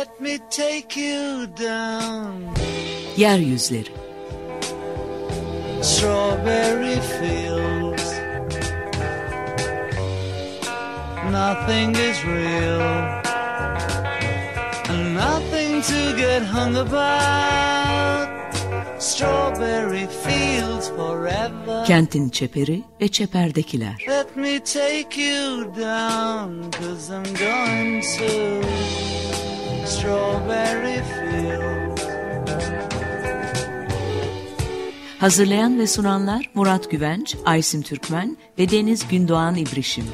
Let me take you down. Yeryüzleri. Strawberry fields. Nothing is real. And nothing to get hung about. Strawberry fields forever. Kentin çeperi ve çeperdekiler. Let me take you down, 'cause I'm going to strawberry fields. Hazırlayan ve sunanlar Murat Güvenç, Aysin Türkmen ve Deniz Gündoğan İbrişim.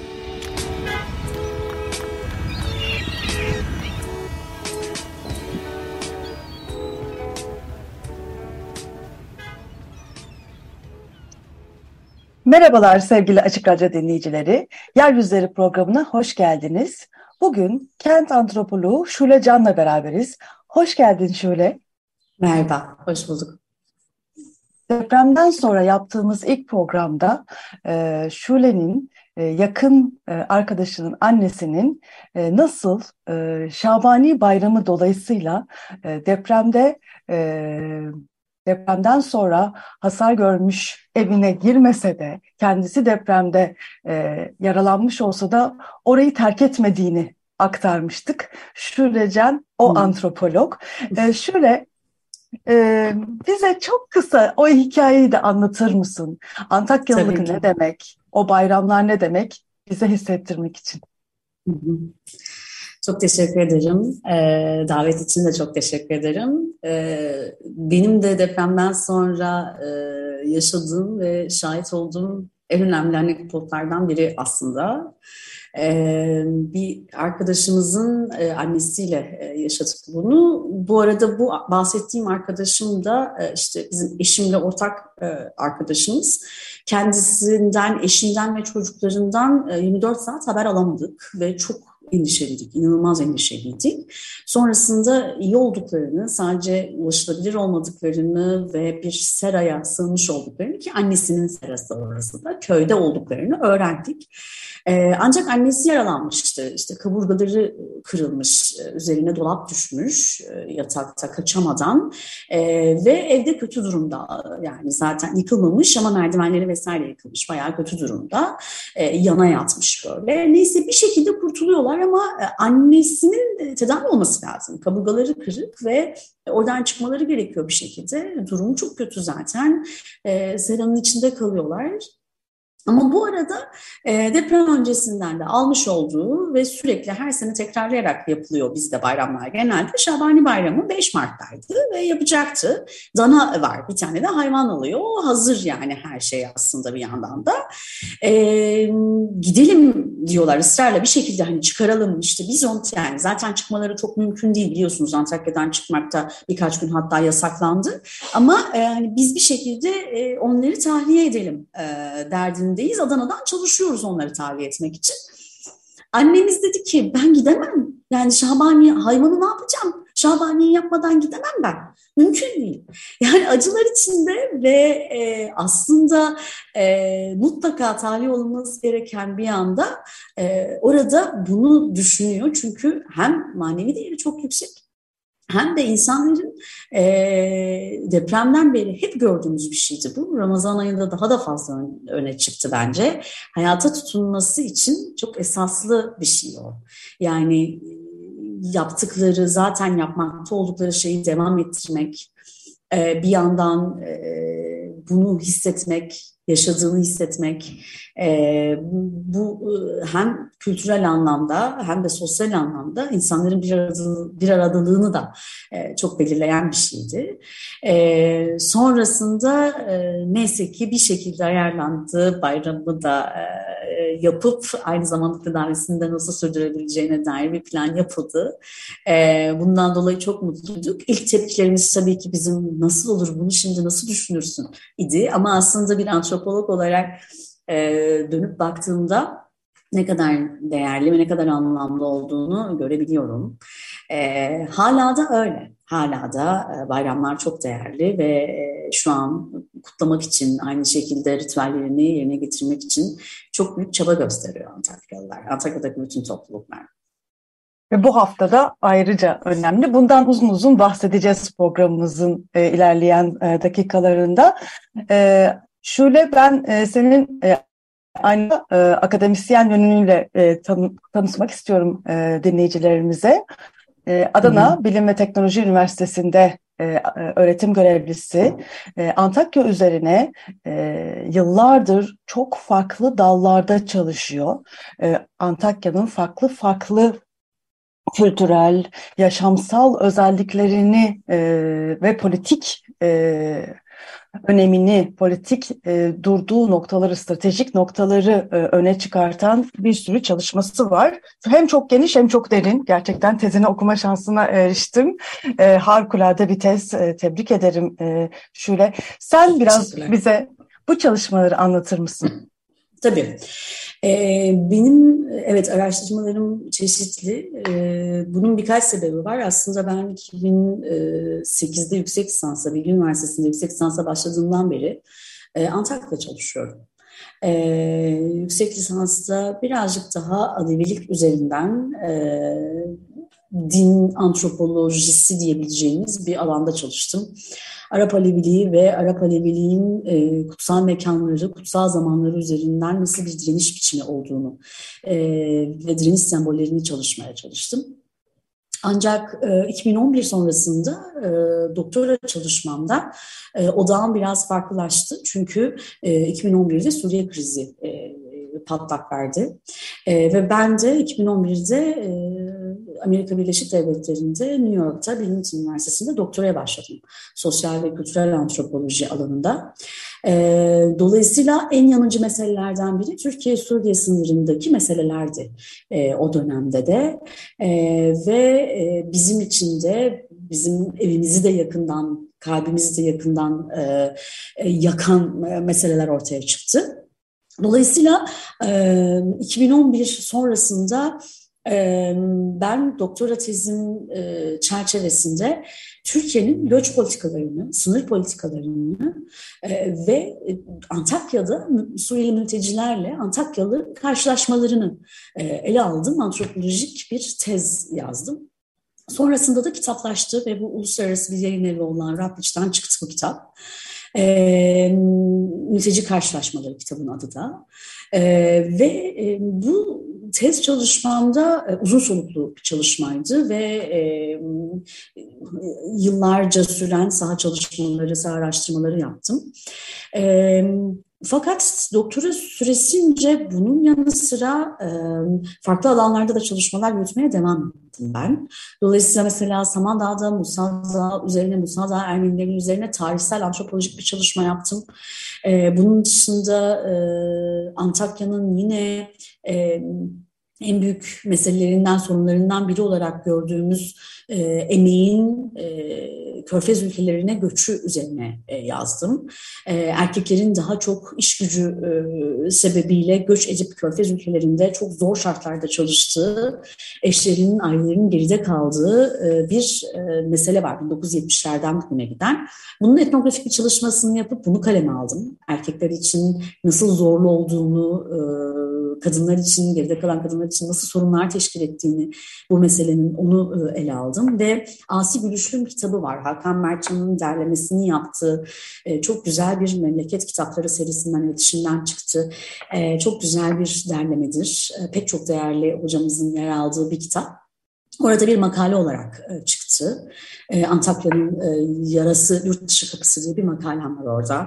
Merhabalar sevgili Açık Radyo dinleyicileri. Yeryüzleri programına hoş geldiniz. Bugün kent antropoloğu Şule Can'la beraberiz. Hoş geldin Şule. Merhaba, hoş bulduk. Depremden sonra yaptığımız ilk programda Şule'nin yakın arkadaşının annesinin nasıl Şabani Bayramı dolayısıyla depremden sonra hasar görmüş evine girmese de kendisi depremde yaralanmış olsa da orayı terk etmediğini aktarmıştık. Şule Can o antropolog. Şule bize çok kısa o hikayeyi de anlatır mısın? Antakyalılık ne demek? O bayramlar ne demek? Bize hissettirmek için. Hı. Çok teşekkür ederim. Davet için de çok teşekkür ederim. Benim de depremden sonra yaşadığım ve şahit olduğum en önemli anekdotlardan biri aslında. Bir arkadaşımızın annesiyle yaşadık bunu. Bu arada bu bahsettiğim arkadaşım da işte bizim eşimle ortak arkadaşımız. Kendisinden, eşinden ve çocuklarından 24 saat haber alamadık ve çok endişeliydik, inanılmaz endişeliydik. Sonrasında iyi olduklarını, sadece ulaşılabilir olmadıklarını ve bir seraya sığınmış olduklarını, ki annesinin serası orası da, köyde olduklarını öğrendik. Ancak annesi yaralanmıştı, işte kaburgaları kırılmış, üzerine dolap düşmüş, yatakta kaçamadan ve evde kötü durumda, yani zaten yıkılmamış ama merdivenleri vesaire yıkılmış, bayağı kötü durumda, yana yatmış böyle. Neyse bir şekilde kurtuluyorlar. Ama annesinin tedavi olması lazım. Kaburgaları kırık ve oradan çıkmaları gerekiyor bir şekilde. Durumu çok kötü zaten. Seranın içinde kalıyorlar. Ama bu arada deprem öncesinden de almış olduğu ve sürekli her sene tekrarlayarak yapılıyor bizde bayramlar genelde. Şabani Bayramı 5 Mart'taydı ve yapacaktı. Dana var, bir tane de hayvan alıyor. O hazır yani her şey aslında bir yandan da. Gidelim diyorlar ısrarla bir şekilde, hani çıkaralım işte biz onu, yani zaten çıkmaları çok mümkün değil biliyorsunuz. Antakya'dan çıkmakta birkaç gün hatta yasaklandı. Ama hani biz bir şekilde onları tahliye edelim derdinde. Adana'dan çalışıyoruz onları tahliye etmek için. Annemiz dedi ki ben gidemem. Yani Şabaniye, hayvanı ne yapacağım? Şabaniye'yi yapmadan gidemem ben. Mümkün değil. Yani acılar içinde ve aslında mutlaka tahliye olması gereken bir yanda orada bunu düşünüyor. Çünkü hem manevi değeri çok yüksek, hem de insanların depremden beri hep gördüğümüz bir şeydi bu. Ramazan ayında daha da fazla öne çıktı bence. Hayata tutunması için çok esaslı bir şey o. Yani yaptıkları, zaten yapmakta oldukları şeyi devam ettirmek, bir yandan bunu hissetmek, yaşadığını hissetmek, bu hem kültürel anlamda hem de sosyal anlamda insanların bir aradalığını da çok belirleyen bir şeydi. Sonrasında neyse ki bir şekilde ayarlandı, bayramı da yapıp aynı zamanda tedavisini de nasıl sürdürebileceğine dair bir plan yapıldı. Bundan dolayı çok mutluyduk. İlk tepkilerimiz tabii ki bizim nasıl olur, bunu şimdi nasıl düşünürsün idi. Ama aslında bir antropolog olarak dönüp baktığımda ne kadar değerli ve ne kadar anlamlı olduğunu görebiliyorum. Hala da öyle. Hala da bayramlar çok değerli ve şu an kutlamak için, aynı şekilde ritüellerini yerine getirmek için çok büyük çaba gösteriyor Antakyalılar, Antakya'daki bütün topluluklar. Ve bu haftada ayrıca önemli. Bundan uzun uzun bahsedeceğiz programımızın ilerleyen dakikalarında. Şule, ben senin aynı akademisyen yönüyle tanışmak istiyorum dinleyicilerimize. Adana Bilim ve Teknoloji Üniversitesi'nde öğretim görevlisi, Antakya üzerine yıllardır çok farklı dallarda çalışıyor. Antakya'nın farklı kültürel, yaşamsal özelliklerini ve politik önemini, politik durduğu noktaları, stratejik noktaları öne çıkartan bir sürü çalışması var. Hem çok geniş hem çok derin. Gerçekten tezini okuma şansına eriştim. Harikulade bir tez. Tebrik ederim Şule. Sen biraz bize bu çalışmaları anlatır mısın? Tabii. Benim araştırmalarım çeşitli. Bunun birkaç sebebi var. Aslında ben 2008'de yüksek lisansa, Bilgi Üniversitesi'nde yüksek lisansa başladığımdan beri Antakya'da çalışıyorum. Yüksek lisansta birazcık daha adevilik üzerinden din antropolojisi diyebileceğimiz bir alanda çalıştım. Arap Aleviliği ve Arap Aleviliğin kutsal mekanları, kutsal zamanları üzerinden nasıl bir direniş biçimi olduğunu ve direniş sembollerini çalışmaya çalıştım. Ancak 2011 sonrasında doktora çalışmamda odağım biraz farklılaştı. Çünkü 2011'de Suriye krizi patlak verdi. Ve ben de 2011'de Amerika Birleşik Devletleri'nde New York'ta Billington Üniversitesi'nde doktoraya başladım. Sosyal ve kültürel antropoloji alanında. Dolayısıyla en yanıcı meselelerden biri Türkiye-Suriye sınırındaki meselelerdi o dönemde de. Ve bizim için de, bizim evimizi de yakından, kalbimizi de yakından yakan meseleler ortaya çıktı. Dolayısıyla 2011 sonrasında ben doktora tezim çerçevesinde Türkiye'nin göç politikalarını, sınır politikalarını ve Antakya'da Suriyeli mültecilerle Antakyalı karşılaşmalarını ele aldım. Antropolojik bir tez yazdım. Sonrasında da kitaplaştı ve bu uluslararası bir yayın evi olan Rablich'ten çıktı bu kitap. Mülteci Karşılaşmaları kitabın adı da. Ve bu tez çalışmamda uzun soluklu bir çalışmaydı ve yıllarca süren saha çalışmaları, saha araştırmaları yaptım. Fakat doktora süresince bunun yanı sıra farklı alanlarda da çalışmalar yürütmeye devam ettim ben. Dolayısıyla mesela Samandağ'da, Musa Dağ Ermenilerin üzerine tarihsel antropolojik bir çalışma yaptım. Bunun dışında Antakya'nın yine en büyük meselelerinden, sorunlarından biri olarak gördüğümüz emeğin körfez ülkelerine göçü üzerine yazdım. Erkeklerin daha çok iş gücü sebebiyle göç edip körfez ülkelerinde çok zor şartlarda çalıştığı, eşlerinin, ailelerinin geride kaldığı bir mesele var. 1970'lerden bugüne giden. Bunun etnografik bir çalışmasını yapıp bunu kaleme aldım. Erkekler için nasıl zorlu olduğunu, kadınlar için, geride kalan kadınlar için nasıl sorunlar teşkil ettiğini, bu meselenin, onu ele aldım. Ve Asi Gülüşlü'nün kitabı var. Hakan Mertcan'ın derlemesini yaptığı çok güzel bir memleket kitapları serisinden, iletişimden çıktı. Çok güzel bir derlemedir. Pek çok değerli hocamızın yer aldığı bir kitap. Orada bir makale olarak çıktı. Antakya'nın yarası, yurt dışı kapısı diye bir makalem var orada.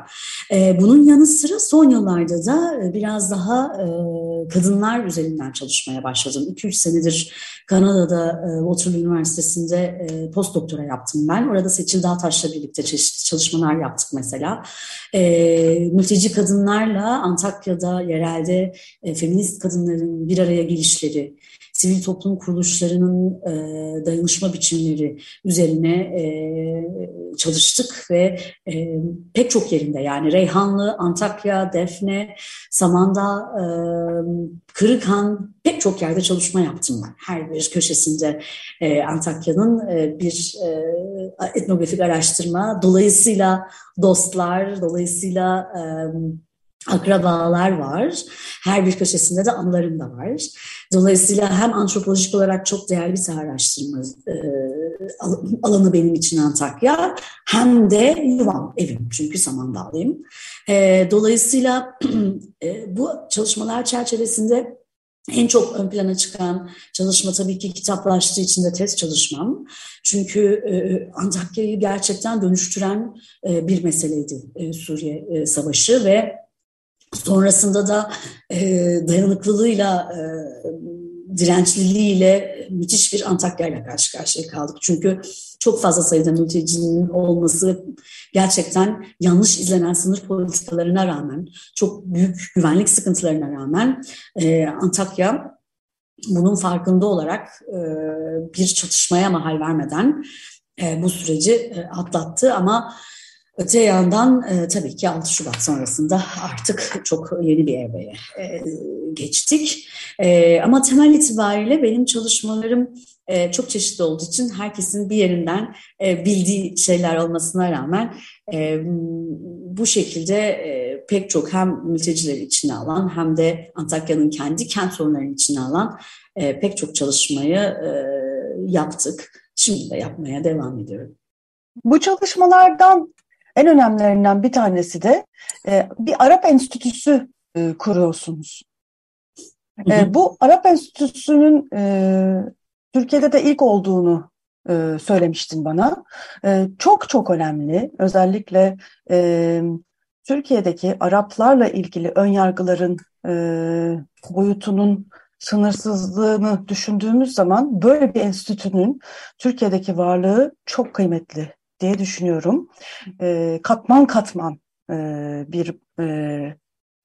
Bunun yanı sıra son yıllarda da biraz daha kadınlar üzerinden çalışmaya başladım. 2-3 senedir Kanada'da Waterloo Üniversitesi'nde post doktora yaptım ben. Orada Seçil Dağtaş'la birlikte çeşitli çalışmalar yaptık mesela. Mülteci kadınlarla Antakya'da, yerelde feminist kadınların bir araya gelişleri, sivil toplum kuruluşlarının dayanışma biçimleri üzerine çalıştık ve pek çok yerinde, yani Reyhanlı, Antakya, Defne, Samandağ, Kırıkhan, pek çok yerde çalışma yaptım ben. Her bir köşesinde Antakya'nın bir etnografik araştırma, dolayısıyla dostlar, dolayısıyla akrabalar var. Her bir köşesinde de anılarım da var. Dolayısıyla hem antropolojik olarak çok değerli bir saha araştırma alanı benim için Antakya, hem de yuvam, evim, çünkü Samandağlıyım. Dolayısıyla bu çalışmalar çerçevesinde en çok ön plana çıkan çalışma tabii ki kitaplaştığı için de tez çalışmam. Çünkü Antakya'yı gerçekten dönüştüren bir meseleydi Suriye Savaşı ve sonrasında da dayanıklılığıyla, dirençliliğiyle müthiş bir Antakya'yla karşı karşıya kaldık. Çünkü çok fazla sayıda mültecinin olması, gerçekten yanlış izlenen sınır politikalarına rağmen, çok büyük güvenlik sıkıntılarına rağmen Antakya bunun farkında olarak bir çatışmaya mahal vermeden bu süreci atlattı. Ama öte yandan tabii ki 6 Şubat sonrasında artık çok yeni bir evreye geçtik. Ama temel itibariyle benim çalışmalarım çok çeşitli olduğu için herkesin bir yerinden bildiği şeyler olmasına rağmen bu şekilde pek çok hem mültecileri içine alan hem de Antakya'nın kendi kent sorunlarının içine alan pek çok çalışmayı yaptık. Şimdi de yapmaya devam ediyorum. Bu çalışmalardan en önemlilerinden bir tanesi de bir Arap Enstitüsü kuruyorsunuz. Bu Arap Enstitüsü'nün Türkiye'de de ilk olduğunu söylemiştin bana. Çok çok önemli. Özellikle Türkiye'deki Araplarla ilgili önyargıların boyutunun sınırsızlığını düşündüğümüz zaman böyle bir enstitünün Türkiye'deki varlığı çok kıymetli diye düşünüyorum. Katman katman bir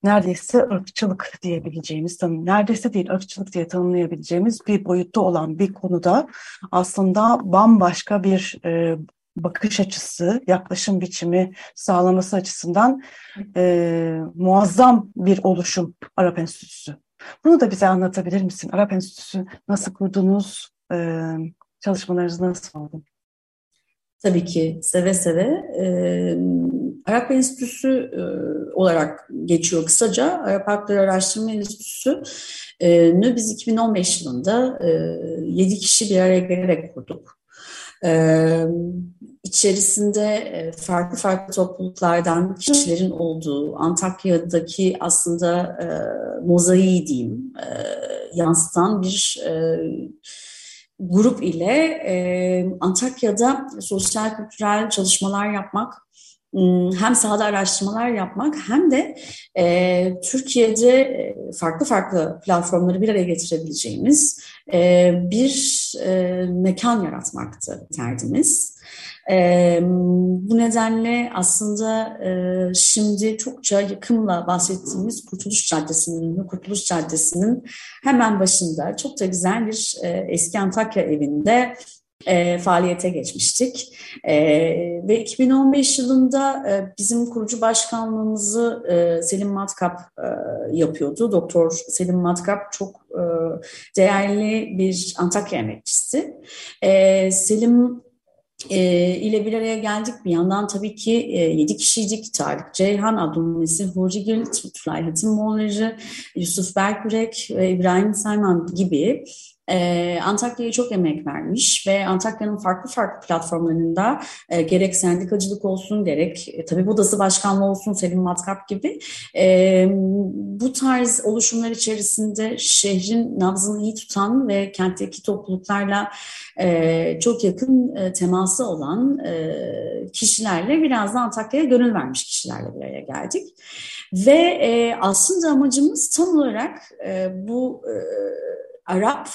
neredeyse ırkçılık diyebileceğimiz, neredeyse değil ırkçılık diye tanımlayabileceğimiz bir boyutta olan bir konuda aslında bambaşka bir bakış açısı, yaklaşım biçimi sağlaması açısından muazzam bir oluşum Arap Enstitüsü. Bunu da bize anlatabilir misin? Arap Enstitüsü nasıl kurdunuz? Çalışmalarınız nasıl oldu? Tabii ki seve seve. Arap Enstitüsü olarak geçiyor kısaca. Arap Hakları Araştırma Enstitüsü'nü biz 2015 yılında 7 kişi bir araya gelerek kurduk. İçerisinde farklı farklı topluluklardan kişilerin olduğu, Antakya'daki aslında mozaiği diyeyim, yansıtan bir grup ile Antakya'da sosyal kültürel çalışmalar yapmak, hem sahada araştırmalar yapmak hem de Türkiye'de farklı farklı platformları bir araya getirebileceğimiz bir mekan yaratmaktı derdimiz. Bu nedenle aslında şimdi çokça yakınla bahsettiğimiz Kurtuluş Caddesi'nin hemen başında çok da güzel bir eski Antakya evinde faaliyete geçmiştik ve 2015 yılında bizim kurucu başkanlığımızı Selim Matkap yapıyordu. Doktor Selim Matkap çok değerli bir Antakya emekçisi. Selim ile bir araya geldik. Bir yandan tabii ki 7 kişiydik. Tarık Ceyhan, Adon Nesil, Hurgigir, Friyden Molojici, Yusuf Berkürek, İbrahim Sayman gibi Antakya'ya çok emek vermiş ve Antakya'nın farklı farklı platformlarında gerek sendikacılık olsun, gerek tabip odası başkanlığı olsun, Selim Matkap gibi bu tarz oluşumlar içerisinde şehrin nabzını iyi tutan ve kentteki topluluklarla çok yakın teması olan kişilerle, biraz da Antakya'ya gönül vermiş kişilerle bir araya geldik. Ve aslında amacımız tam olarak bu Arap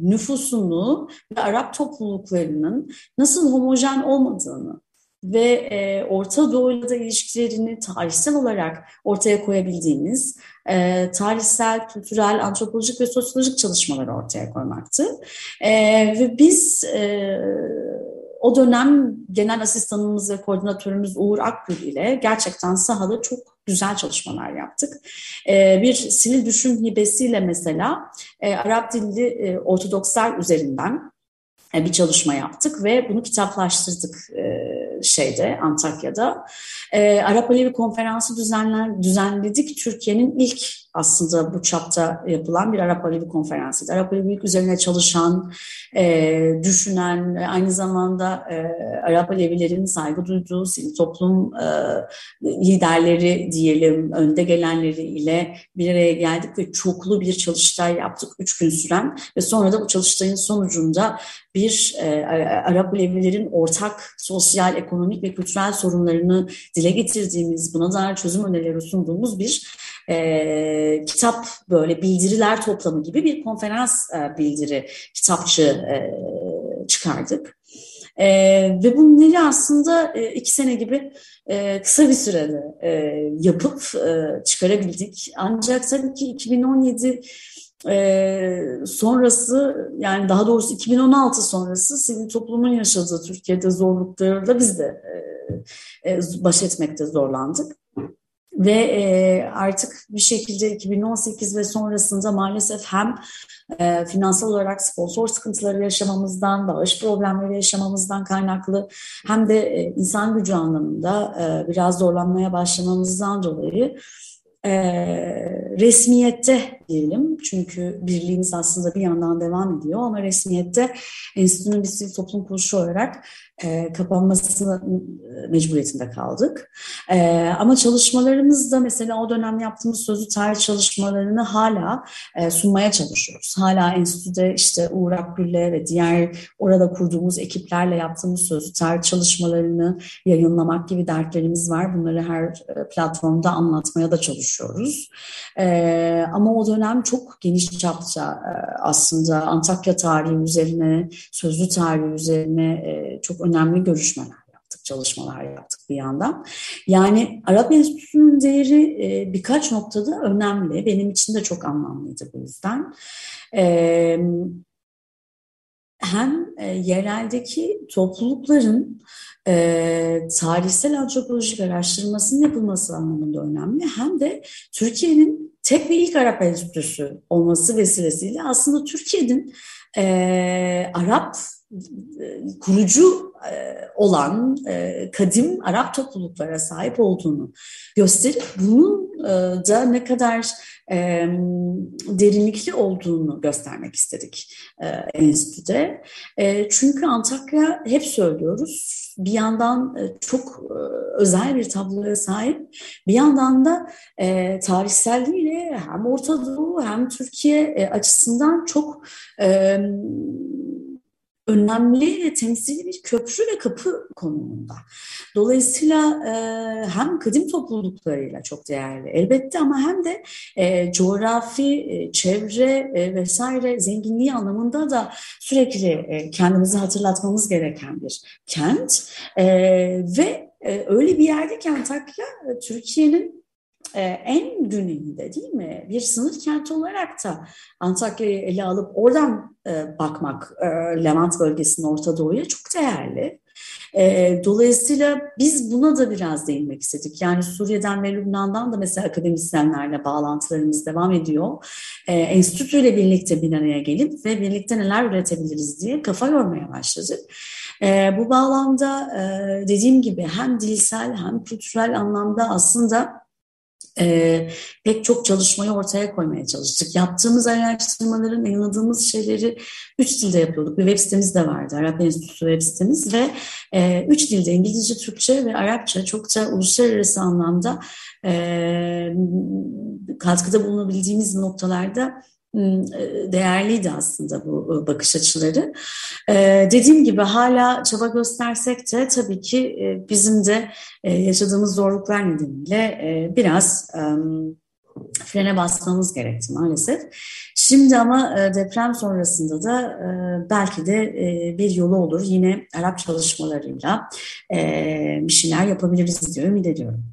nüfusunu ve Arap topluluklarının nasıl homojen olmadığını ve Orta Doğu'yla da ilişkilerini tarihsel olarak ortaya koyabildiğimiz tarihsel, kültürel, antropolojik ve sosyolojik çalışmaları ortaya koymaktı. Ve biz o dönem genel asistanımız ve koordinatörümüz Uğur Akgül ile gerçekten sahada çok güzel çalışmalar yaptık. Bir Sil Düşün hibesiyle mesela Arap dilli Ortodokslar üzerinden bir çalışma yaptık ve bunu kitaplaştırdık şeyde, Antakya'da. Arap Alevi konferansı düzenledik. Türkiye'nin ilk aslında bu çapta yapılan bir Arap Alevi konferansıydı. Arap Alevilik üzerine çalışan, düşünen, aynı zamanda Arap Alevilerin saygı duyduğu sivil toplum liderleri diyelim, önde gelenleriyle bir araya geldik ve çoklu bir çalıştay yaptık 3 gün süren ve sonra da bu çalıştayın sonucunda bir Arap Alevilerin ortak sosyal, ekonomik ve kültürel sorunlarını dile getirdiğimiz, buna dair çözüm önerileri sunduğumuz bir kitap, böyle bildiriler toplamı gibi bir konferans bildiri kitapçı çıkardık. Ve bunları aslında 2 sene gibi kısa bir sürede yapıp çıkarabildik. Ancak tabii ki 2017 sonrası, yani daha doğrusu 2016 sonrası sivil toplumun yaşadığı Türkiye'de zorluklarla biz de baş etmekte zorlandık. Ve artık bir şekilde 2018 ve sonrasında maalesef hem finansal olarak sponsor sıkıntıları yaşamamızdan, bağış problemleri yaşamamızdan kaynaklı hem de insan gücü anlamında biraz zorlanmaya başlamamızdan dolayı resmiyette diyelim, çünkü birliğimiz aslında bir yandan devam ediyor ama resmiyette enstitünün bir sivil toplum kuruluşu olarak kapanmasına mecburiyetinde kaldık. Ama çalışmalarımızda mesela o dönem yaptığımız sözlü tarih çalışmalarını hala sunmaya çalışıyoruz. Hala enstitüde işte Uğur Akgül'le ve diğer orada kurduğumuz ekiplerle yaptığımız sözlü tarih çalışmalarını yayınlamak gibi dertlerimiz var. Bunları her platformda anlatmaya da çalışıyoruz. Ama o dönem çok geniş çapta aslında Antakya tarihi üzerine, sözlü tarih üzerine çok önemli görüşmeler yaptık, çalışmalar yaptık bir yandan. Yani Arap Enstitüsü'nün değeri birkaç noktada önemli. Benim için de çok anlamlıydı bu yüzden. Hem yereldeki toplulukların tarihsel antropolojik araştırmasının yapılması anlamında önemli, hem de Türkiye'nin tek ve ilk Arap Enstitüsü olması vesilesiyle aslında Türkiye'nin Arap kurucu olan kadim Arap topluluklara sahip olduğunu gösterip bunun da ne kadar derinlikli olduğunu göstermek istedik enstitüde. Çünkü Antakya, hep söylüyoruz, bir yandan çok özel bir tabloya sahip, bir yandan da tarihselliğiyle hem Orta Doğu hem Türkiye açısından çok önemli ve temsili bir köprü ve kapı konumunda. Dolayısıyla hem kadim topluluklarıyla çok değerli elbette ama hem de coğrafi, çevre vesaire zenginliği anlamında da sürekli kendimizi hatırlatmamız gereken bir kent. Ve öyle bir yerde ki Antakya, Türkiye'nin en güneyinde değil mi? Bir sınır kenti olarak da Antakya'yı ele alıp oradan bakmak Levant bölgesinin Orta Doğu'ya çok değerli. Dolayısıyla biz buna da biraz değinmek istedik. Yani Suriye'den ve Lübnan'dan da mesela akademisyenlerle bağlantılarımız devam ediyor. Enstitüyle birlikte bir araya gelip ve birlikte neler üretebiliriz diye kafa yormaya başladık. Bu bağlamda dediğim gibi hem dilsel hem kültürel anlamda aslında pek çok çalışmayı ortaya koymaya çalıştık. Yaptığımız araştırmaların, yayınladığımız şeyleri 3 dilde yapıyorduk. Bir web sitemiz de vardı, Arap Enstitüsü web sitemiz ve 3 dilde İngilizce, Türkçe ve Arapça çok da uluslararası anlamda katkıda bulunabildiğimiz noktalarda değerliydi aslında bu bakış açıları. Dediğim gibi hala çaba göstersek de tabii ki bizim de yaşadığımız zorluklar nedeniyle biraz frene basmamız gerekti maalesef. Şimdi ama deprem sonrasında da belki de bir yolu olur. Yine Arap çalışmalarıyla bir şeyler yapabiliriz diye ümit ediyorum.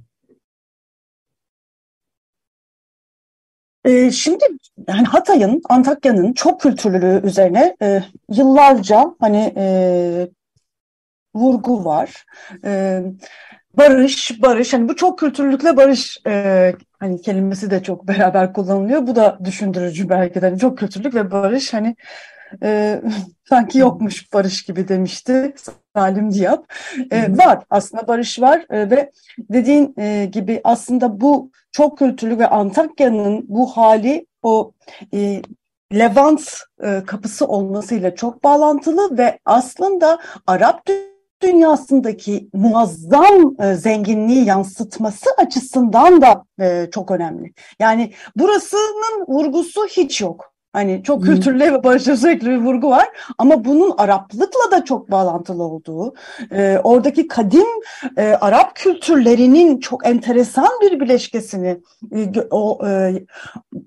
Şimdi yani Hatay'ın, Antakya'nın çok kültürlülüğü üzerine yıllarca hani vurgu var. Barış, hani bu çok kültürlülükle barış hani kelimesi de çok beraber kullanılıyor. Bu da düşündürücü belki de. Hani çok kültürlülük ve barış hani sanki yokmuş barış gibi demişti Salim Diyap. Var aslında, barış var ve dediğin gibi aslında bu çok kültürlü ve Antakya'nın bu hali o Levant kapısı olmasıyla çok bağlantılı ve aslında Arap dünyasındaki muazzam zenginliği yansıtması açısından da çok önemli. Yani burasının vurgusu hiç yok. Hani çok kültürlü ve barışçı sürekli bir vurgu var ama bunun Araplıkla da çok bağlantılı olduğu, oradaki kadim Arap kültürlerinin çok enteresan bir bileşkesini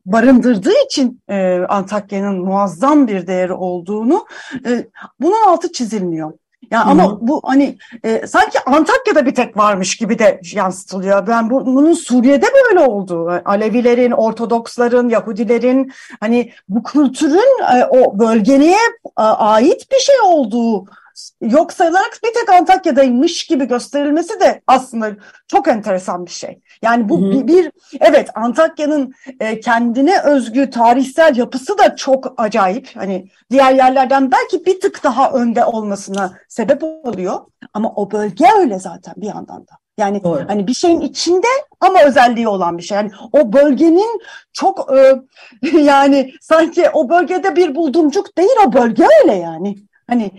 barındırdığı için Antakya'nın muazzam bir değeri olduğunu, bunun altı çizilmiyor. Yani ama bu hani sanki Antakya'da bir tek varmış gibi de yansıtılıyor. Ben bunun Suriye'de böyle olduğu, Alevilerin, Ortodoksların, Yahudilerin hani bu kültürün o bölgeye ait bir şey olduğu yok sayılarak bir tek Antakya'daymış gibi gösterilmesi de aslında çok enteresan bir şey. Yani bu bir evet, Antakya'nın kendine özgü tarihsel yapısı da çok acayip. Hani diğer yerlerden belki bir tık daha önde olmasına sebep oluyor. Ama o bölge öyle zaten bir yandan da. Yani hani bir şeyin içinde ama özelliği olan bir şey. Yani o bölgenin çok yani sanki o bölgede bir buldumcuk değil, o bölge öyle yani. Hani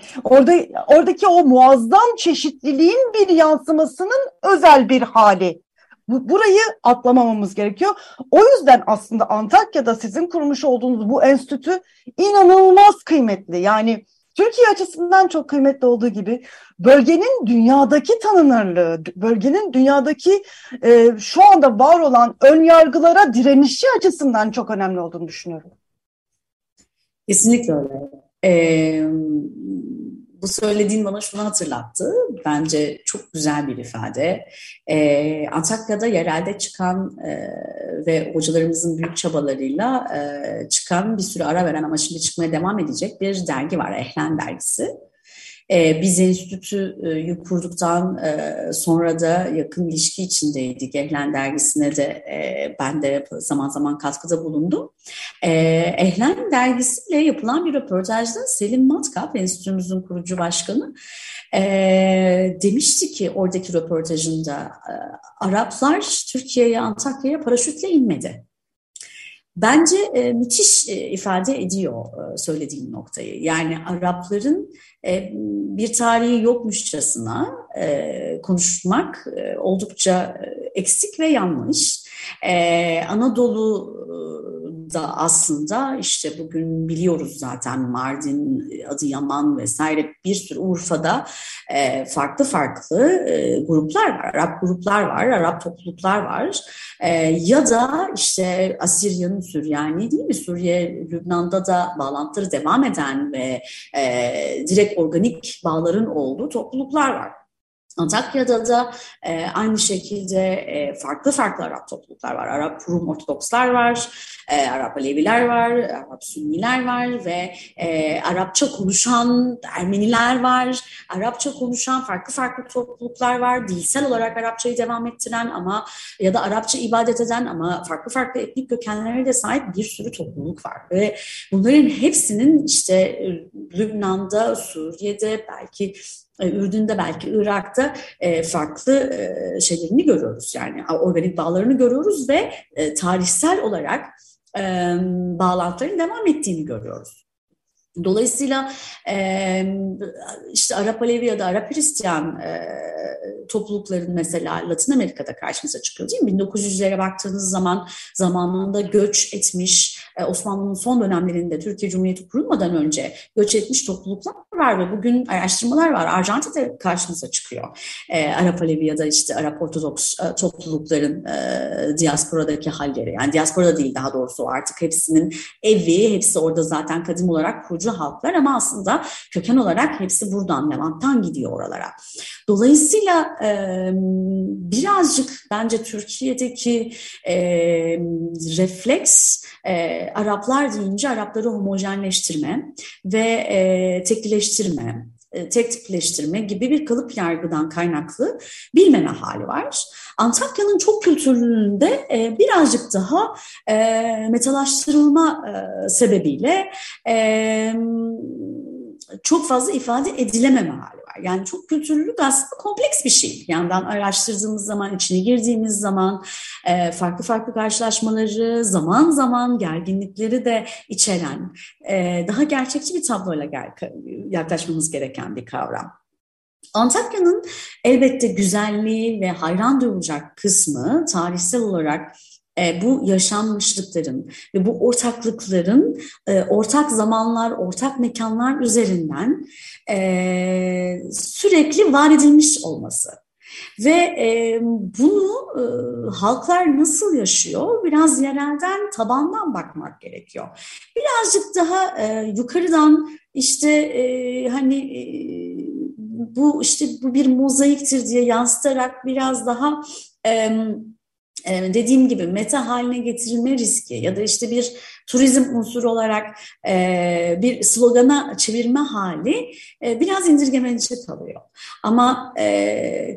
oradaki o muazzam çeşitliliğin bir yansımasının özel bir hali. Burayı atlamamamız gerekiyor. O yüzden aslında Antakya'da sizin kurmuş olduğunuz bu enstitü inanılmaz kıymetli. Yani Türkiye açısından çok kıymetli olduğu gibi bölgenin dünyadaki tanınırlığı, bölgenin dünyadaki şu anda var olan ön yargılara direnişi açısından çok önemli olduğunu düşünüyorum. Kesinlikle öyle. Bu söylediğin bana şunu hatırlattı. Bence çok güzel bir ifade. Antakya'da yerelde çıkan ve hocalarımızın büyük çabalarıyla çıkan, bir sürü ara veren ama şimdi çıkmaya devam edecek bir dergi var. Ehlen Dergisi. Biz enstitüyü kurduktan sonra da yakın ilişki içindeydik. Ehlen Dergisi'ne de ben de zaman zaman katkıda bulundum. Ehlen Dergisi'yle yapılan bir röportajda Selim Matkap, enstitümüzün kurucu başkanı, demişti ki oradaki röportajında Araplar Türkiye'ye, Antakya'ya paraşütle inmedi. Bence müthiş ifade ediyor söylediğim noktayı. Yani Arapların bir tarihi yokmuşçasına konuşmak oldukça eksik ve yanlış. Anadolu'da aslında işte bugün biliyoruz zaten Mardin, Adıyaman vesaire, bir sürü Urfa'da farklı farklı gruplar var. Arap gruplar var, Arap topluluklar var. Ya da işte Asirya'nın Süryani değil mi? Suriye, Lübnan'da da bağlantıları devam eden ve direkt organik bağların olduğu topluluklar var. Antakya'da da aynı şekilde farklı farklı Arap topluluklar var. Arap Rum Ortodokslar var, Arap Aleviler var, Arap Sünniler var ve Arapça konuşan Ermeniler var. Arapça konuşan farklı farklı topluluklar var. Dilsel olarak Arapçayı devam ettiren ama ya da Arapça ibadet eden ama farklı farklı etnik kökenlere de sahip bir sürü topluluk var. Ve bunların hepsinin işte Lübnan'da, Suriye'de, belki Ürdün'de, belki Irak'ta farklı şeylerini görüyoruz. Yani organik bağlarını görüyoruz ve tarihsel olarak bağlantıların devam ettiğini görüyoruz. Dolayısıyla işte Arap Alevi ya da Arap Hristiyan toplulukların mesela Latin Amerika'da karşımıza çıkıyor değil mi? 1900'lere baktığınız zaman zamanında göç etmiş, Osmanlı'nın son dönemlerinde Türkiye Cumhuriyeti kurulmadan önce göç etmiş topluluklar var ve bugün araştırmalar var. Arjantin'de karşımıza çıkıyor. Arap Alevi ya da işte Arap Ortodoks toplulukların diasporadaki halleri. Yani diasporada değil, daha doğrusu artık hepsinin evi, hepsi orada zaten kadim olarak kurucu halklar ama aslında köken olarak hepsi buradan, Levant'tan gidiyor oralara. Dolayısıyla birazcık bence Türkiye'deki refleks Araplar deyince Arapları homojenleştirme ve teklileştirme, tek tipleştirme gibi bir kalıp yargıdan kaynaklı bilmeme hali var. Antakya'nın çok kültürlülüğünde birazcık daha metalaştırılma sebebiyle çok fazla ifade edilememe hali var. Yani çok kültürlülük aslında kompleks bir şey. Bir yandan araştırdığımız zaman, içine girdiğimiz zaman farklı farklı karşılaşmaları, zaman zaman gerginlikleri de içeren, daha gerçekçi bir tabloyla yaklaşmamız gereken bir kavram. Antakya'nın elbette güzelliği ve hayran duyulacak kısmı tarihsel olarak bu yaşanmışlıkların ve bu ortaklıkların ortak zamanlar, ortak mekanlar üzerinden sürekli var edilmiş olması. Ve bunu halklar nasıl yaşıyor? Biraz yerelden, tabandan bakmak gerekiyor. Birazcık daha yukarıdan işte bu bir mozaiktir diye yansıtarak biraz daha dediğim gibi meta haline getirilme riski ya da işte bir turizm unsuru olarak bir slogana çevirme hali biraz indirgemenici kalıyor. Ama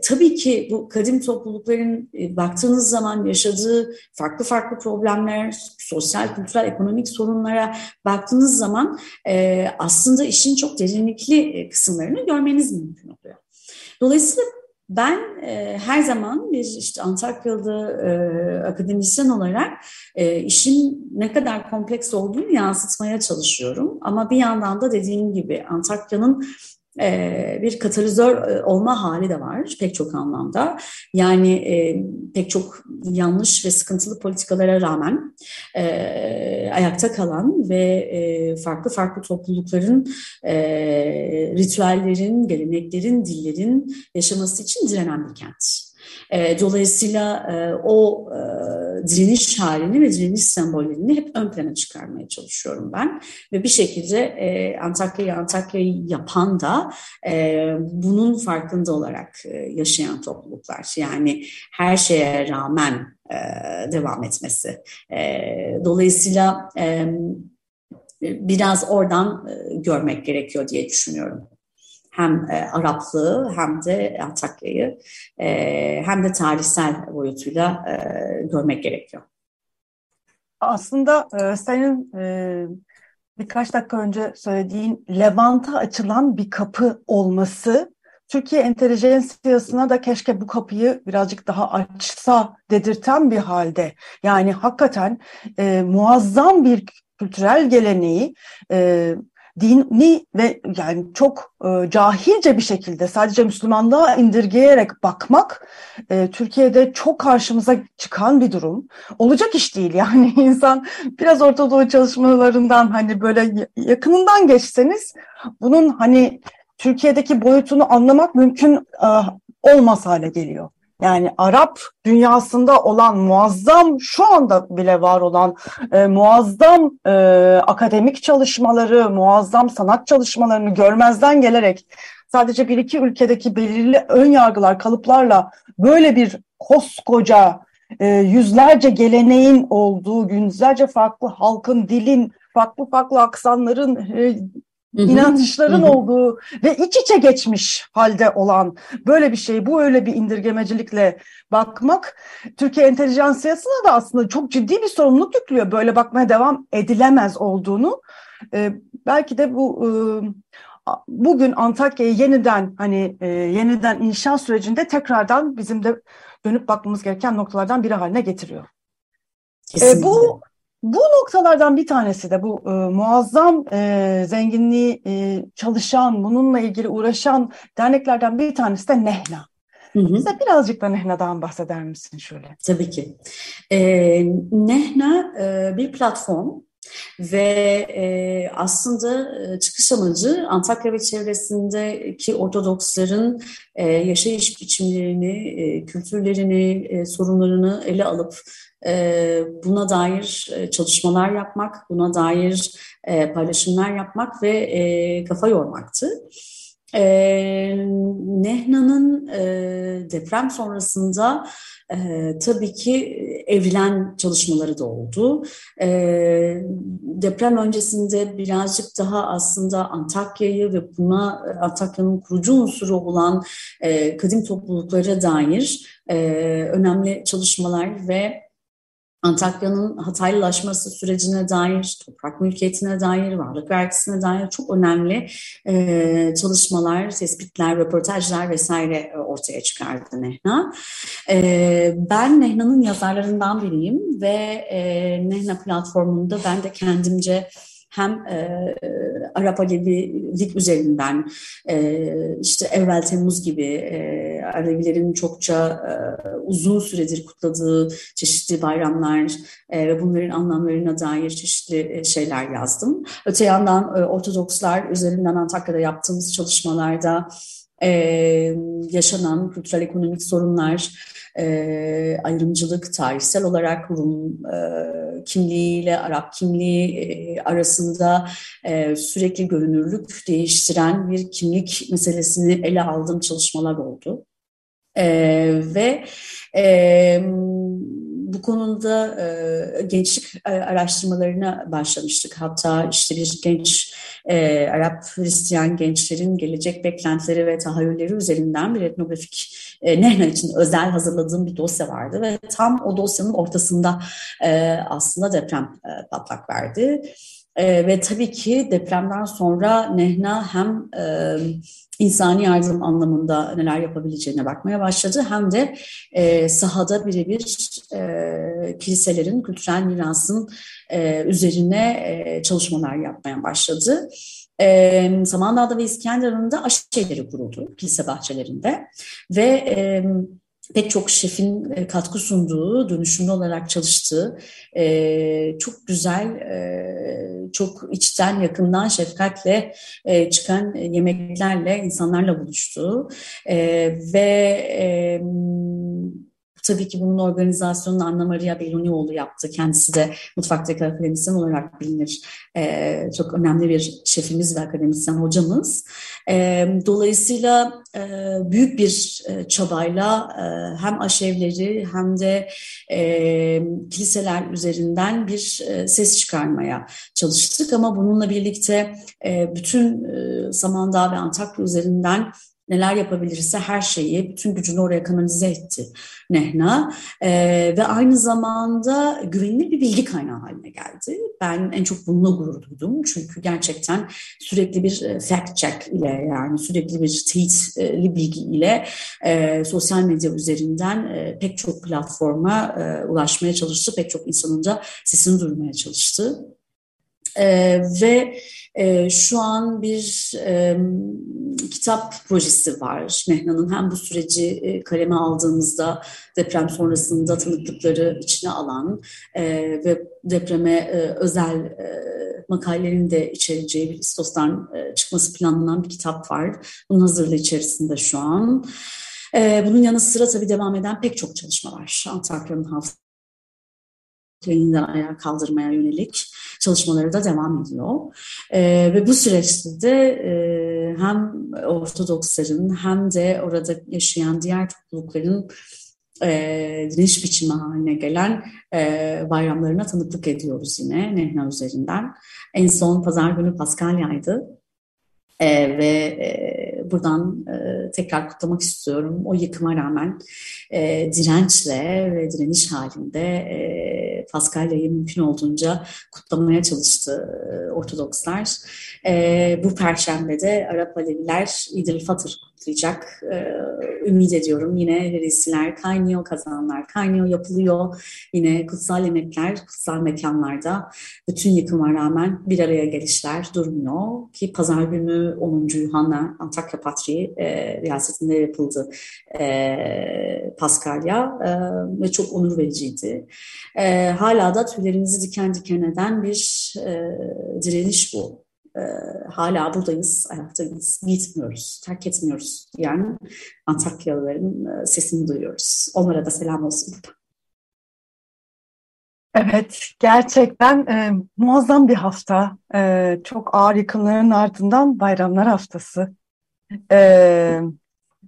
tabii ki bu kadim toplulukların baktığınız zaman yaşadığı farklı farklı problemler, sosyal, kültürel, ekonomik sorunlara baktığınız zaman aslında işin çok derinlikli kısımlarını görmeniz mümkün oluyor. Dolayısıyla ben her zaman bir işte Antakyalı akademisyen olarak işin ne kadar kompleks olduğunu yansıtmaya çalışıyorum. Ama bir yandan da dediğim gibi Antakya'nın bir katalizör olma hali de var pek çok anlamda. Yani pek çok yanlış ve sıkıntılı politikalara rağmen ayakta kalan ve farklı farklı toplulukların, ritüellerin, geleneklerin, dillerin yaşaması için direnen bir kent. Dolayısıyla o direniş halini ve direniş sembollerini hep ön plana çıkarmaya çalışıyorum ben. Ve bir şekilde Antakya'yı yapan da bunun farkında olarak yaşayan topluluklar. Yani her şeye rağmen devam etmesi. Dolayısıyla biraz oradan görmek gerekiyor diye düşünüyorum. Hem Araplığı hem de Antakya'yı hem de tarihsel boyutuyla görmek gerekiyor. Aslında senin birkaç dakika önce söylediğin Levant'a açılan bir kapı olması, Türkiye entelejansiyasına da keşke bu kapıyı birazcık daha açsa dedirten bir halde. Yani hakikaten muazzam bir kültürel geleneği, dini ve yani çok cahilce bir şekilde sadece Müslümanlığa indirgeyerek bakmak Türkiye'de çok karşımıza çıkan bir durum. Olacak iş değil yani, insan biraz Orta Doğu çalışmalarından hani böyle yakınından geçseniz bunun hani Türkiye'deki boyutunu anlamak mümkün olmaz hale geliyor. Yani Arap dünyasında olan muazzam, şu anda bile var olan muazzam akademik çalışmaları, muazzam sanat çalışmalarını görmezden gelerek sadece bir iki ülkedeki belirli ön yargılar, kalıplarla böyle bir koskoca yüzlerce geleneğin olduğu, yüzlerce farklı halkın, dilin, farklı farklı aksanların, inançların olduğu ve iç içe geçmiş halde olan böyle bir şey, bu öyle bir indirgemecilikle bakmak Türkiye entelijansiyasına da aslında çok ciddi bir sorumluluk yüklüyor. Böyle bakmaya devam edilemez olduğunu. Belki de bu bugün Antakya'yı yeniden hani yeniden inşa sürecinde tekrardan bizim de dönüp bakmamız gereken noktalardan biri haline getiriyor. Bu noktalardan bir tanesi de bu muazzam zenginliği çalışan, bununla ilgili uğraşan derneklerden bir tanesi de Nehna. Bize birazcık da Nehna'dan bahseder misin şöyle? Tabii ki. Nehna bir platform ve aslında çıkış amacı Antakya ve çevresindeki Ortodoksların yaşayış biçimlerini, kültürlerini, sorunlarını ele alıp buna dair çalışmalar yapmak, buna dair paylaşımlar yapmak ve kafa yormaktı. Nehna'nın deprem sonrasında tabii ki evrilen çalışmaları da oldu. Deprem öncesinde birazcık daha aslında Antakya'yı ve buna Antakya'nın kurucu unsuru olan kadim topluluklara dair önemli çalışmalar ve Antakya'nın Hataylılaşması sürecine dair, toprak mülkiyetine dair, varlık vergisine dair çok önemli çalışmalar, tespitler, röportajlar vesaire ortaya çıkardı Nehna. Ben Nehna'nın yazarlarından biriyim ve Nehna platformunda ben de kendimce hem Arap Alevilik üzerinden işte evvel Temmuz gibi Alevilerin çokça uzun süredir kutladığı çeşitli bayramlar ve bunların anlamlarına dair çeşitli şeyler yazdım. Öte yandan Ortodokslar üzerinden Antakya'da yaptığımız çalışmalarda yaşanan kültürel ekonomik sorunlar, ayrımcılık, tarihsel olarak Rum kimliğiyle Arap kimliği arasında sürekli görünürlük değiştiren bir kimlik meselesini ele aldığım çalışmalar oldu. Ve bu konuda gençlik araştırmalarına başlamıştık. Hatta işte bir genç Arap Hristiyan gençlerin gelecek beklentileri ve tahayyülleri üzerinden bir etnografik Nehna için özel hazırladığım bir dosya vardı ve tam o dosyanın ortasında aslında deprem patlak verdi. Ve tabii ki depremden sonra Nehna hem insani yardım anlamında neler yapabileceğine bakmaya başladı, hem de sahada birebir kiliselerin, kültürel mirasın üzerine çalışmalar yapmaya başladı. Samandağ'da ve İskenderun'da aşireleri kuruldu, kilise bahçelerinde ve pek çok şefin katkı sunduğu, dönüşümlü olarak çalıştığı, çok güzel, çok içten, yakından, şefkatle çıkan yemeklerle, insanlarla buluştuğu ve tabii ki bunun organizasyonunu Anna Maria Belunioğlu yaptı. Kendisi de mutfaktaki akademisyen olarak bilinir. Çok önemli bir şefimiz ve akademisyen hocamız. Dolayısıyla büyük bir çabayla hem aşevleri hem de kiliseler üzerinden bir ses çıkarmaya çalıştık. Ama bununla birlikte bütün Samandağ ve Antakya üzerinden neler yapabilirse her şeyi, bütün gücünü oraya kanalize etti Nehna. Ve aynı zamanda güvenilir bir bilgi kaynağı haline geldi. Ben en çok bununla gurur duydum. Çünkü gerçekten sürekli bir fact check ile, yani sürekli bir teyitli bilgi ile sosyal medya üzerinden pek çok platforma ulaşmaya çalıştı. Pek çok insanın da sesini duyurmaya çalıştı. Ve şu an bir kitap projesi var. Nehna'nın hem bu süreci kaleme aldığımızda deprem sonrasında tanıklıkları içine alan ve depreme özel makalelerin de içereceği bir İstos'tan çıkması planlanan bir kitap var. Bunun hazırlığı içerisinde şu an. Bunun yanı sıra tabii devam eden pek çok çalışma var. Antakya'nın hafızası yeniden ayağa kaldırmaya yönelik çalışmaları da devam ediyor. Ve bu süreçte de hem Ortodoksların hem de orada yaşayan diğer toplulukların direniş biçimi haline gelen bayramlarına tanıklık ediyoruz yine Nehna üzerinden. En son pazar günü Paskalya'ydı. Ve buradan tekrar kutlamak istiyorum. O yıkıma rağmen dirençle ve direniş halinde Paskalya'yı mümkün olduğunca kutlamaya çalıştı Ortodokslar. Bu Perşembe de Arap Aleviler İdil Fatır kutlayacak. Ümit ediyorum yine veresiler kaynıyor, kazanlar kaynıyor, yapılıyor. Yine kutsal yemekler, kutsal mekanlarda bütün yıkıma rağmen bir araya gelişler durmuyor. Ki pazar günü 10. Yuhanna Antakya Patriği riyasetinde yapıldı Paskalya ve çok onur vericiydi. Hala da tüylerimizi diken diken eden bir direniş bu. Hala buradayız, ayaktayız, gitmiyoruz, terk etmiyoruz diyen yani Antakyalıların sesini duyuyoruz. Onlara da selam olsun. Evet, gerçekten muazzam bir hafta. Çok ağır yıkımların ardından bayramlar haftası.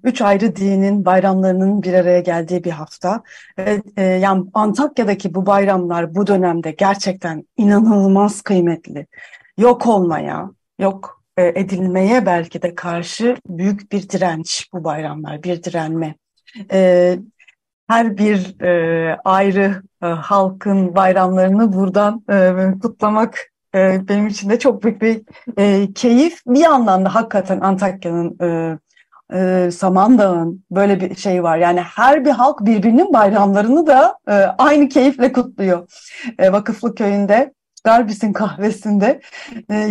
3 ayrı dinin bayramlarının bir araya geldiği bir hafta. Yani Antakya'daki bu bayramlar bu dönemde gerçekten inanılmaz kıymetli. Yok olmaya, yok edilmeye belki de karşı büyük bir direnç bu bayramlar, bir direnme. her bir ayrı halkın bayramlarını buradan kutlamak benim için de çok büyük bir keyif. Bir yandan da hakikaten Antakya'nın, Samandağ'ın böyle bir şey var. Yani her bir halk birbirinin bayramlarını da aynı keyifle kutluyor. Vakıflı Köyü'nde, Garbis'in kahvesinde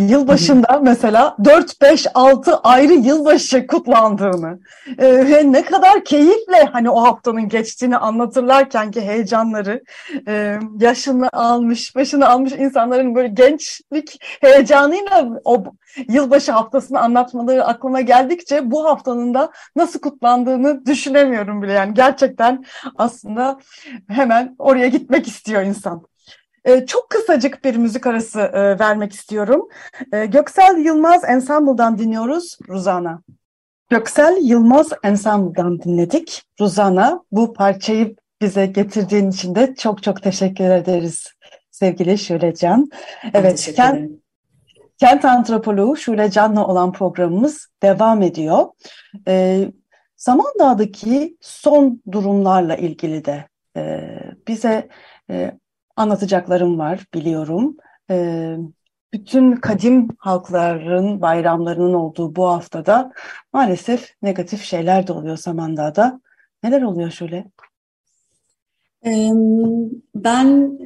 yılbaşında mesela 4-5-6 ayrı yılbaşı kutlandığını ve ne kadar keyifle hani o haftanın geçtiğini anlatırlarken ki heyecanları, yaşını almış, başını almış insanların böyle gençlik heyecanıyla o yılbaşı haftasını anlatmaları aklıma geldikçe bu haftanın da nasıl kutlandığını düşünemiyorum bile. Yani gerçekten aslında hemen oraya gitmek istiyor insan. Çok kısacık bir müzik arası vermek istiyorum. Göksel Yılmaz Ensemble'dan dinliyoruz Ruzana. Göksel Yılmaz Ensemble'dan dinledik Ruzana. Bu parçayı bize getirdiğin için de çok çok teşekkür ederiz sevgili Şule Can. Evet, kent antropoloğu Şule Can'la olan programımız devam ediyor. Samandağ'daki son durumlarla ilgili de bize anlatacaklarım var biliyorum. Bütün kadim halkların bayramlarının olduğu bu haftada maalesef negatif şeyler de oluyor Samandağ'da. Neler oluyor Şule? Ben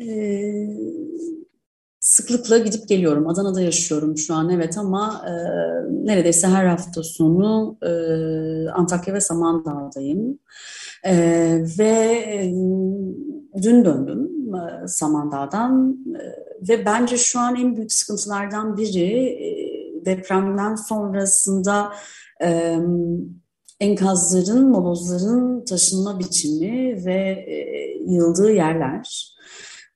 sıklıkla gidip geliyorum. Adana'da yaşıyorum şu an, evet, ama neredeyse her hafta sonu Antakya ve Samandağ'dayım. Ve dün döndüm Samandağ'dan ve bence şu an en büyük sıkıntılardan biri depremden sonrasında enkazların, molozların taşınma biçimi ve yığıldığı yerler.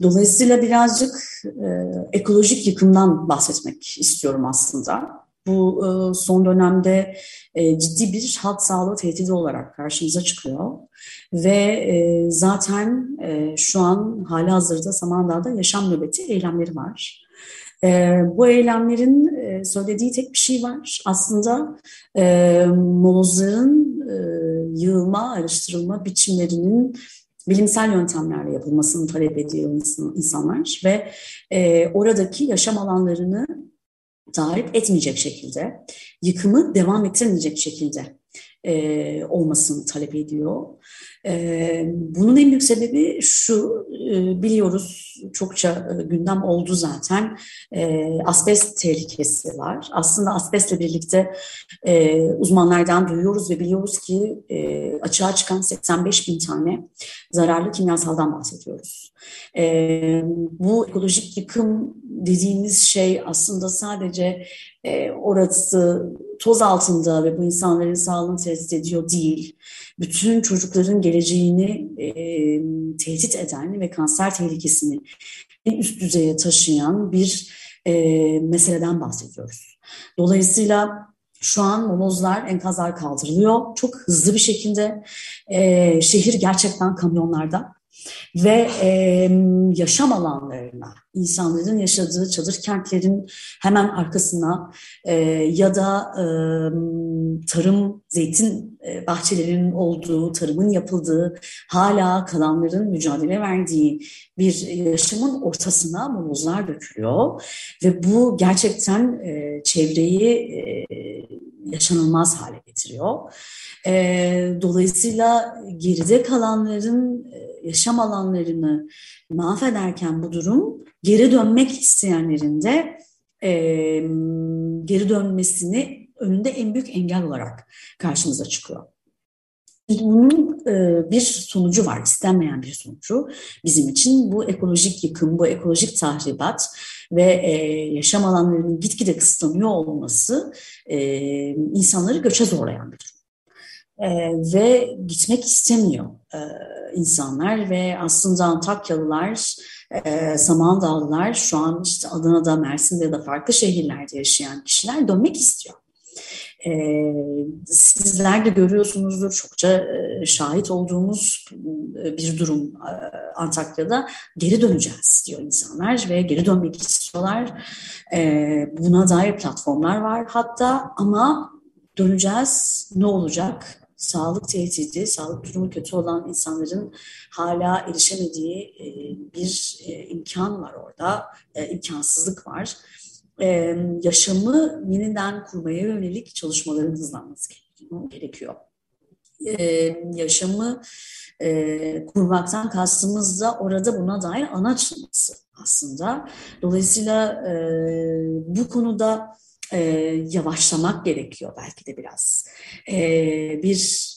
Dolayısıyla birazcık ekolojik yıkımdan bahsetmek istiyorum aslında. Bu son dönemde ciddi bir halk sağlığı tehdidi olarak karşımıza çıkıyor. Ve zaten şu an halihazırda Samandağ'da yaşam nöbeti eylemleri var. Bu eylemlerin söylediği tek bir şey var. Aslında molozların yığılma, araştırılma biçimlerinin bilimsel yöntemlerle yapılmasını talep ediyor insanlar ve oradaki yaşam alanlarını tahrip etmeyecek şekilde, yıkımı devam ettirmeyecek şekilde olmasını talep ediyor. Bunun en büyük sebebi şu, biliyoruz çokça gündem oldu zaten, asbest tehlikesi var. Aslında asbestle birlikte uzmanlardan duyuyoruz ve biliyoruz ki açığa çıkan 85 bin tane zararlı kimyasaldan bahsediyoruz. Bu ekolojik yıkım dediğimiz şey aslında sadece orası toz altında ve bu insanların sağlığını tehdit ediyor değil. Bütün çocukların geleceğini tehdit eden ve kanser tehlikesini en üst düzeye taşıyan bir meseleden bahsediyoruz. Dolayısıyla şu an molozlar, enkazlar kaldırılıyor. Çok hızlı bir şekilde şehir gerçekten kamyonlarda. Ve yaşam alanlarına, insanların yaşadığı çadır kentlerin hemen arkasına ya da tarım, zeytin bahçelerinin olduğu, tarımın yapıldığı, hala kalanların mücadele verdiği bir yaşamın ortasına molozlar dökülüyor. Ve bu gerçekten çevreyi yaşanılmaz hale getiriyor. Dolayısıyla geride kalanların yaşam alanlarını mahvederken bu durum geri dönmek isteyenlerin de geri dönmesini önünde en büyük engel olarak karşımıza çıkıyor. Bunun bir sonucu var, istenmeyen bir sonucu. Bizim için bu ekolojik yıkım, bu ekolojik tahribat ve yaşam alanlarının gitgide kısıtlanıyor olması insanları göçe zorlayan bir durum. Ve gitmek istemiyor insanlar ve aslında Antakyalılar, Samandağlılar, şu an işte Adana'da, Mersin'de ya da farklı şehirlerde yaşayan kişiler dönmek istiyor. Sizler de görüyorsunuzdur, çokça şahit olduğumuz bir durum Antakya'da. Geri döneceğiz diyor insanlar ve geri dönmek istiyorlar. Buna dair platformlar var hatta, ama döneceğiz, ne olacak sağlık tehdidi, sağlık durumu kötü olan insanların hala erişemediği bir imkan var orada, imkansızlık var. Yaşamı yeniden kurmaya yönelik çalışmaların hızlanması gerekiyor. Yaşamı kurmaktan kastımız da orada buna dair anaçlaması aslında. Dolayısıyla bu konuda yavaşlamak gerekiyor belki de biraz. Bir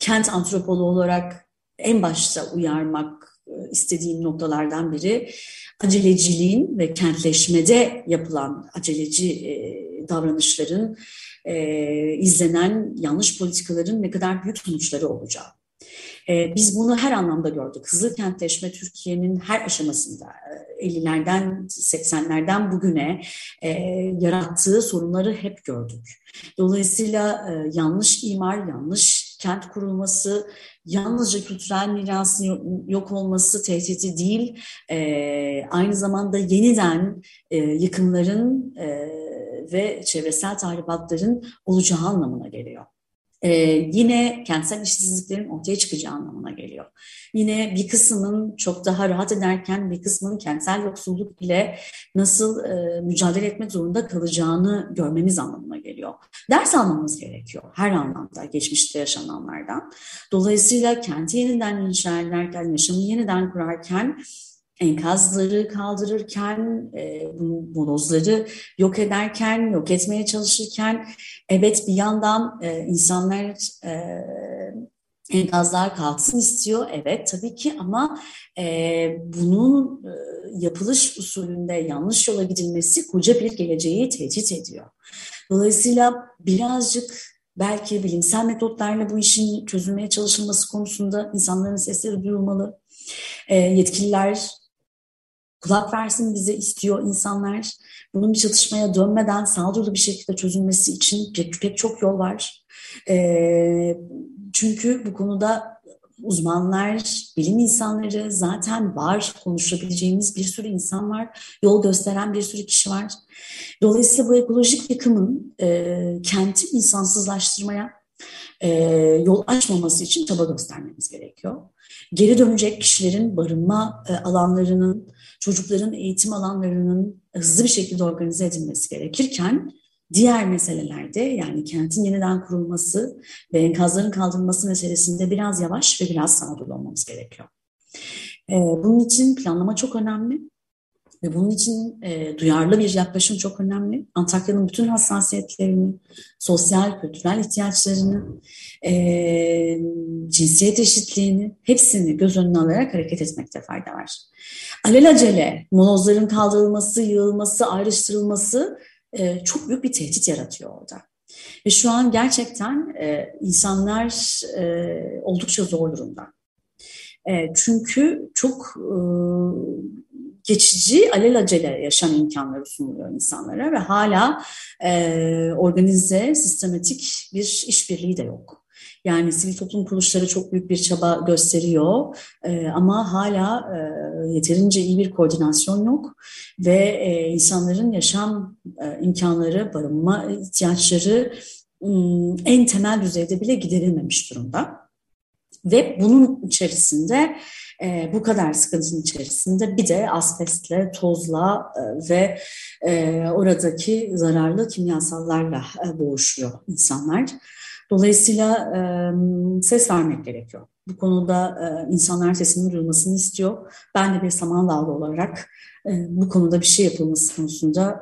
kent antropoloğu olarak en başta uyarmak istediğim noktalardan biri aceleciliğin ve kentleşmede yapılan aceleci davranışların, izlenen yanlış politikaların ne kadar büyük sonuçları olacağı. Biz bunu her anlamda gördük. Hızlı kentleşme Türkiye'nin her aşamasında 50'lerden 80'lerden bugüne yarattığı sorunları hep gördük. Dolayısıyla yanlış imar, yanlış kent kurulması, yalnızca kültürel mirasın yok olması tehdidi değil, aynı zamanda yeniden yıkımların ve çevresel tahribatların olacağı anlamına geliyor. Yine kentsel işsizliklerin ortaya çıkacağı anlamına geliyor. Yine bir kısmının çok daha rahat ederken bir kısmının kentsel yoksulluk ile nasıl mücadele etmek zorunda kalacağını görmemiz anlamına geliyor. Ders almamız gerekiyor her anlamda geçmişte yaşananlardan. Dolayısıyla kenti yeniden inşa ederken, yaşamı yeniden kurarken, enkazları kaldırırken, molozları yok ederken, yok etmeye çalışırken, evet bir yandan insanlar enkazlar kalksın istiyor, evet tabii ki, ama bunun yapılış usulünde yanlış yola gidilmesi koca bir geleceği tehdit ediyor. Dolayısıyla birazcık belki bilimsel metotlarla bu işin çözülmeye çalışılması konusunda insanların sesleri duyulmalı. Yetkililer kulak versin bize, istiyor insanlar. Bunun bir çatışmaya dönmeden sağduyulu bir şekilde çözülmesi için pek çok yol var. Çünkü bu konuda uzmanlar, bilim insanları zaten var. Konuşabileceğimiz bir sürü insan var. Yol gösteren bir sürü kişi var. Dolayısıyla bu ekolojik yıkımın kenti insansızlaştırmaya yol açmaması için çaba göstermemiz gerekiyor. Geri dönecek kişilerin barınma alanlarının, çocukların eğitim alanlarının hızlı bir şekilde organize edilmesi gerekirken, diğer meselelerde, yani kentin yeniden kurulması ve enkazların kaldırılması meselesinde biraz yavaş ve biraz sağduyulu olmamız gerekiyor. Bunun için planlama çok önemli ve bunun için duyarlı bir yaklaşım çok önemli. Antakya'nın bütün hassasiyetlerini, sosyal, kültürel ihtiyaçlarını, cinsiyet eşitliğini, hepsini göz önüne alarak hareket etmekte fayda var. Alelacele molozların kaldırılması, yığılması, ayrıştırılması çok büyük bir tehdit yaratıyor orada. Ve şu an gerçekten insanlar oldukça zor durumda. Çünkü çok geçici, alelacele yaşam imkanları sunuluyor insanlara ve hala organize, sistematik bir işbirliği de yok. Yani sivil toplum kuruluşları çok büyük bir çaba gösteriyor ama hala yeterince iyi bir koordinasyon yok ve insanların yaşam imkanları, barınma ihtiyaçları en temel düzeyde bile giderilmemiş durumda. Ve bunun içerisinde, bu kadar sıkıntının içerisinde bir de asbestle, tozla ve oradaki zararlı kimyasallarla boğuşuyor insanlar. Dolayısıyla ses vermek gerekiyor. Bu konuda insanlar sesinin duyulmasını istiyor. Ben de bir Samandağlı olarak bu konuda bir şey yapılması konusunda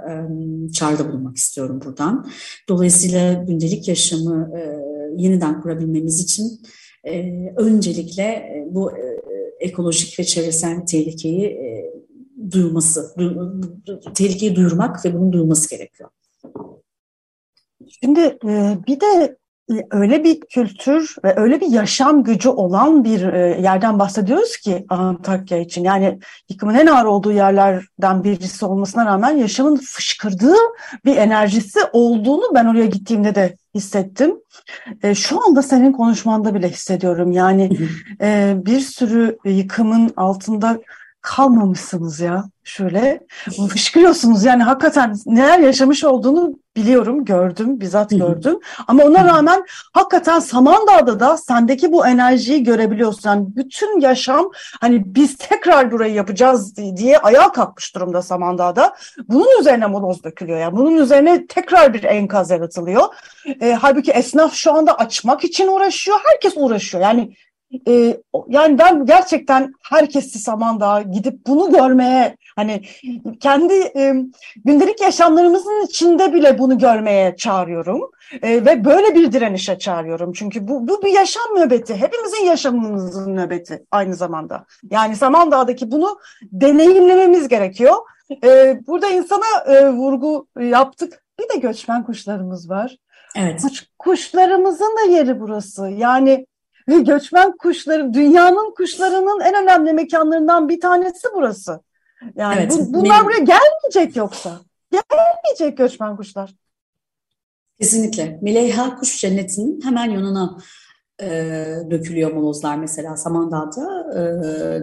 çağrıda bulunmak istiyorum buradan. Dolayısıyla gündelik yaşamı yeniden kurabilmemiz için öncelikle bu ekolojik ve çevresel tehlikeyi tehlikeyi duyurmak ve bunun duyulması gerekiyor. Şimdi bir de öyle bir kültür ve öyle bir yaşam gücü olan bir yerden bahsediyoruz ki Antakya için. Yani yıkımın en ağır olduğu yerlerden birisi olmasına rağmen yaşamın fışkırdığı bir enerjisi olduğunu ben oraya gittiğimde de hissettim. Şu anda senin konuşmanda bile hissediyorum. Yani bir sürü yıkımın altında kalmamışsınız ya şöyle. Fışkırıyorsunuz yani, hakikaten neler yaşamış olduğunu biliyorum, gördüm, bizzat gördüm. Ama ona rağmen hakikaten Samandağ'da da sendeki bu enerjiyi görebiliyorsun. Yani bütün yaşam hani biz tekrar burayı yapacağız diye ayağa kalkmış durumda Samandağ'da. Bunun üzerine moloz dökülüyor. Yani bunun üzerine tekrar bir enkaz yaratılıyor. Halbuki esnaf şu anda açmak için uğraşıyor. Herkes uğraşıyor. Yani ben gerçekten herkesi Samandağ'a gidip bunu görmeye, hani kendi gündelik yaşamlarımızın içinde bile bunu görmeye çağırıyorum ve böyle bir direnişe çağırıyorum. Çünkü bu bir yaşam nöbeti, hepimizin yaşamımızın nöbeti aynı zamanda. Yani Samandağ'daki bunu deneyimlememiz gerekiyor. Burada insana vurgu yaptık. Bir de göçmen kuşlarımız var. Evet. Kuşlarımızın da yeri burası. Yani göçmen kuşları, dünyanın kuşlarının en önemli mekanlarından bir tanesi burası. Yani evet, bunlar buraya gelmeyecek yoksa. Gelmeyecek göçmen kuşlar. Kesinlikle. Mileyha Kuş Cenneti'nin hemen yanına dökülüyor molozlar mesela. Samandağ'da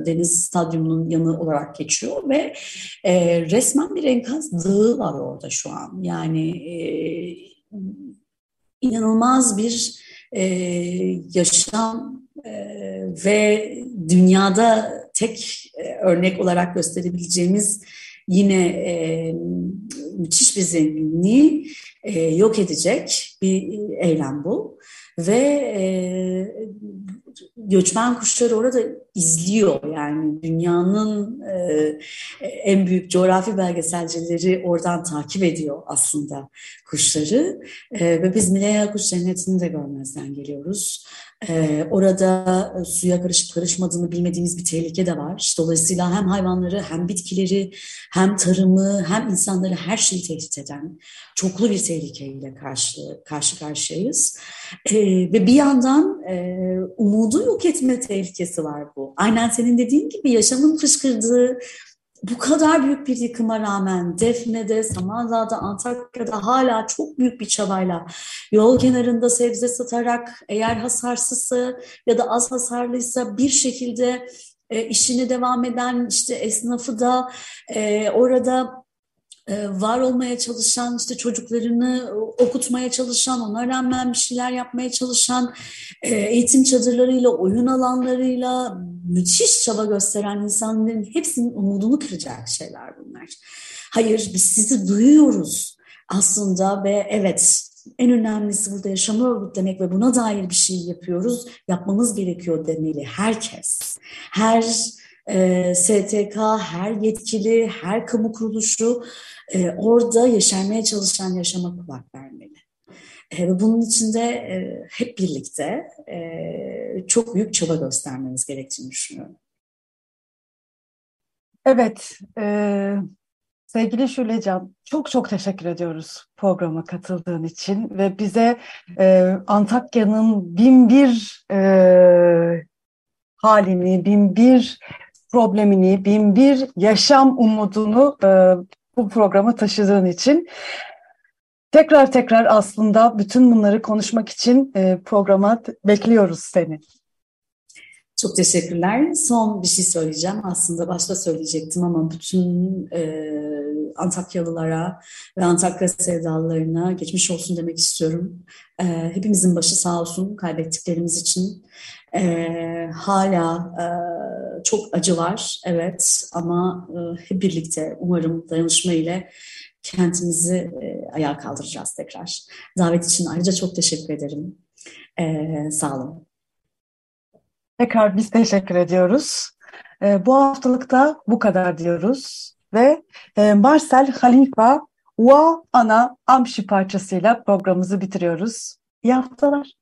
Deniz Stadyumu'nun yanı olarak geçiyor ve resmen bir enkaz dağı var orada şu an. Yani inanılmaz bir yaşam ve dünyada tek örnek olarak gösterebileceğimiz yine müthiş bir zenginliği yok edecek bir eylem bu. Ve göçmen kuşları orada izliyor, yani dünyanın en büyük coğrafi belgeselcileri oradan takip ediyor aslında kuşları ve biz Mileyha Kuş Cenneti'ni de görmezden geliyoruz. Orada suya karışıp karışmadığını bilmediğimiz bir tehlike de var. Dolayısıyla hem hayvanları hem bitkileri hem tarımı hem insanları, her şeyi tehdit eden çoklu bir tehlikeyle karşı karşıyayız. Ve bir yandan umudu yok etme tehlikesi var bu. Aynen senin dediğin gibi yaşamın fışkırdığı bu kadar büyük bir yıkıma rağmen Defne'de, Samandağ'da, Antakya'da hala çok büyük bir çabayla yol kenarında sebze satarak, eğer hasarsızsa ya da az hasarlıysa bir şekilde işini devam eden işte esnafı da orada var olmaya çalışan, işte çocuklarını okutmaya çalışan, ona rağmen bir şeyler yapmaya çalışan, eğitim çadırlarıyla, oyun alanlarıyla müthiş çaba gösteren insanların hepsinin umudunu kıracak şeyler bunlar. Hayır, biz sizi duyuyoruz aslında ve evet, en önemlisi burada yaşamı örgütlemek ve buna dair bir şey yapıyoruz, yapmamız gerekiyor demeli herkes. Her STK, her yetkili, her kamu kuruluşu orada yaşamaya çalışan yaşama kulak vermeli. Bunun için de hep birlikte çok büyük çaba göstermemiz gerektiğini düşünüyorum. Evet, sevgili Şule Can, çok çok teşekkür ediyoruz programa katıldığın için ve bize Antakya'nın bin bir halini, bin bir problemini, bin bir yaşam umudunu bu programa taşıdığın için. Tekrar tekrar aslında bütün bunları konuşmak için programa bekliyoruz seni. Çok teşekkürler. Son bir şey söyleyeceğim. Aslında başta söyleyecektim ama bütün Antakyalılara ve Antakya sevdalılarına geçmiş olsun demek istiyorum. Hepimizin başı sağ olsun kaybettiklerimiz için. Hala çok acı var, evet, ama hep birlikte umarım dayanışma ile kentimizi ayağa kaldıracağız tekrar. Davet için ayrıca çok teşekkür ederim. Sağ olun. Tekrar biz teşekkür ediyoruz. Bu haftalıkta bu kadar diyoruz ve Marcel Khalifa Ua Ana Amşi parçasıyla programımızı bitiriyoruz. İyi haftalar.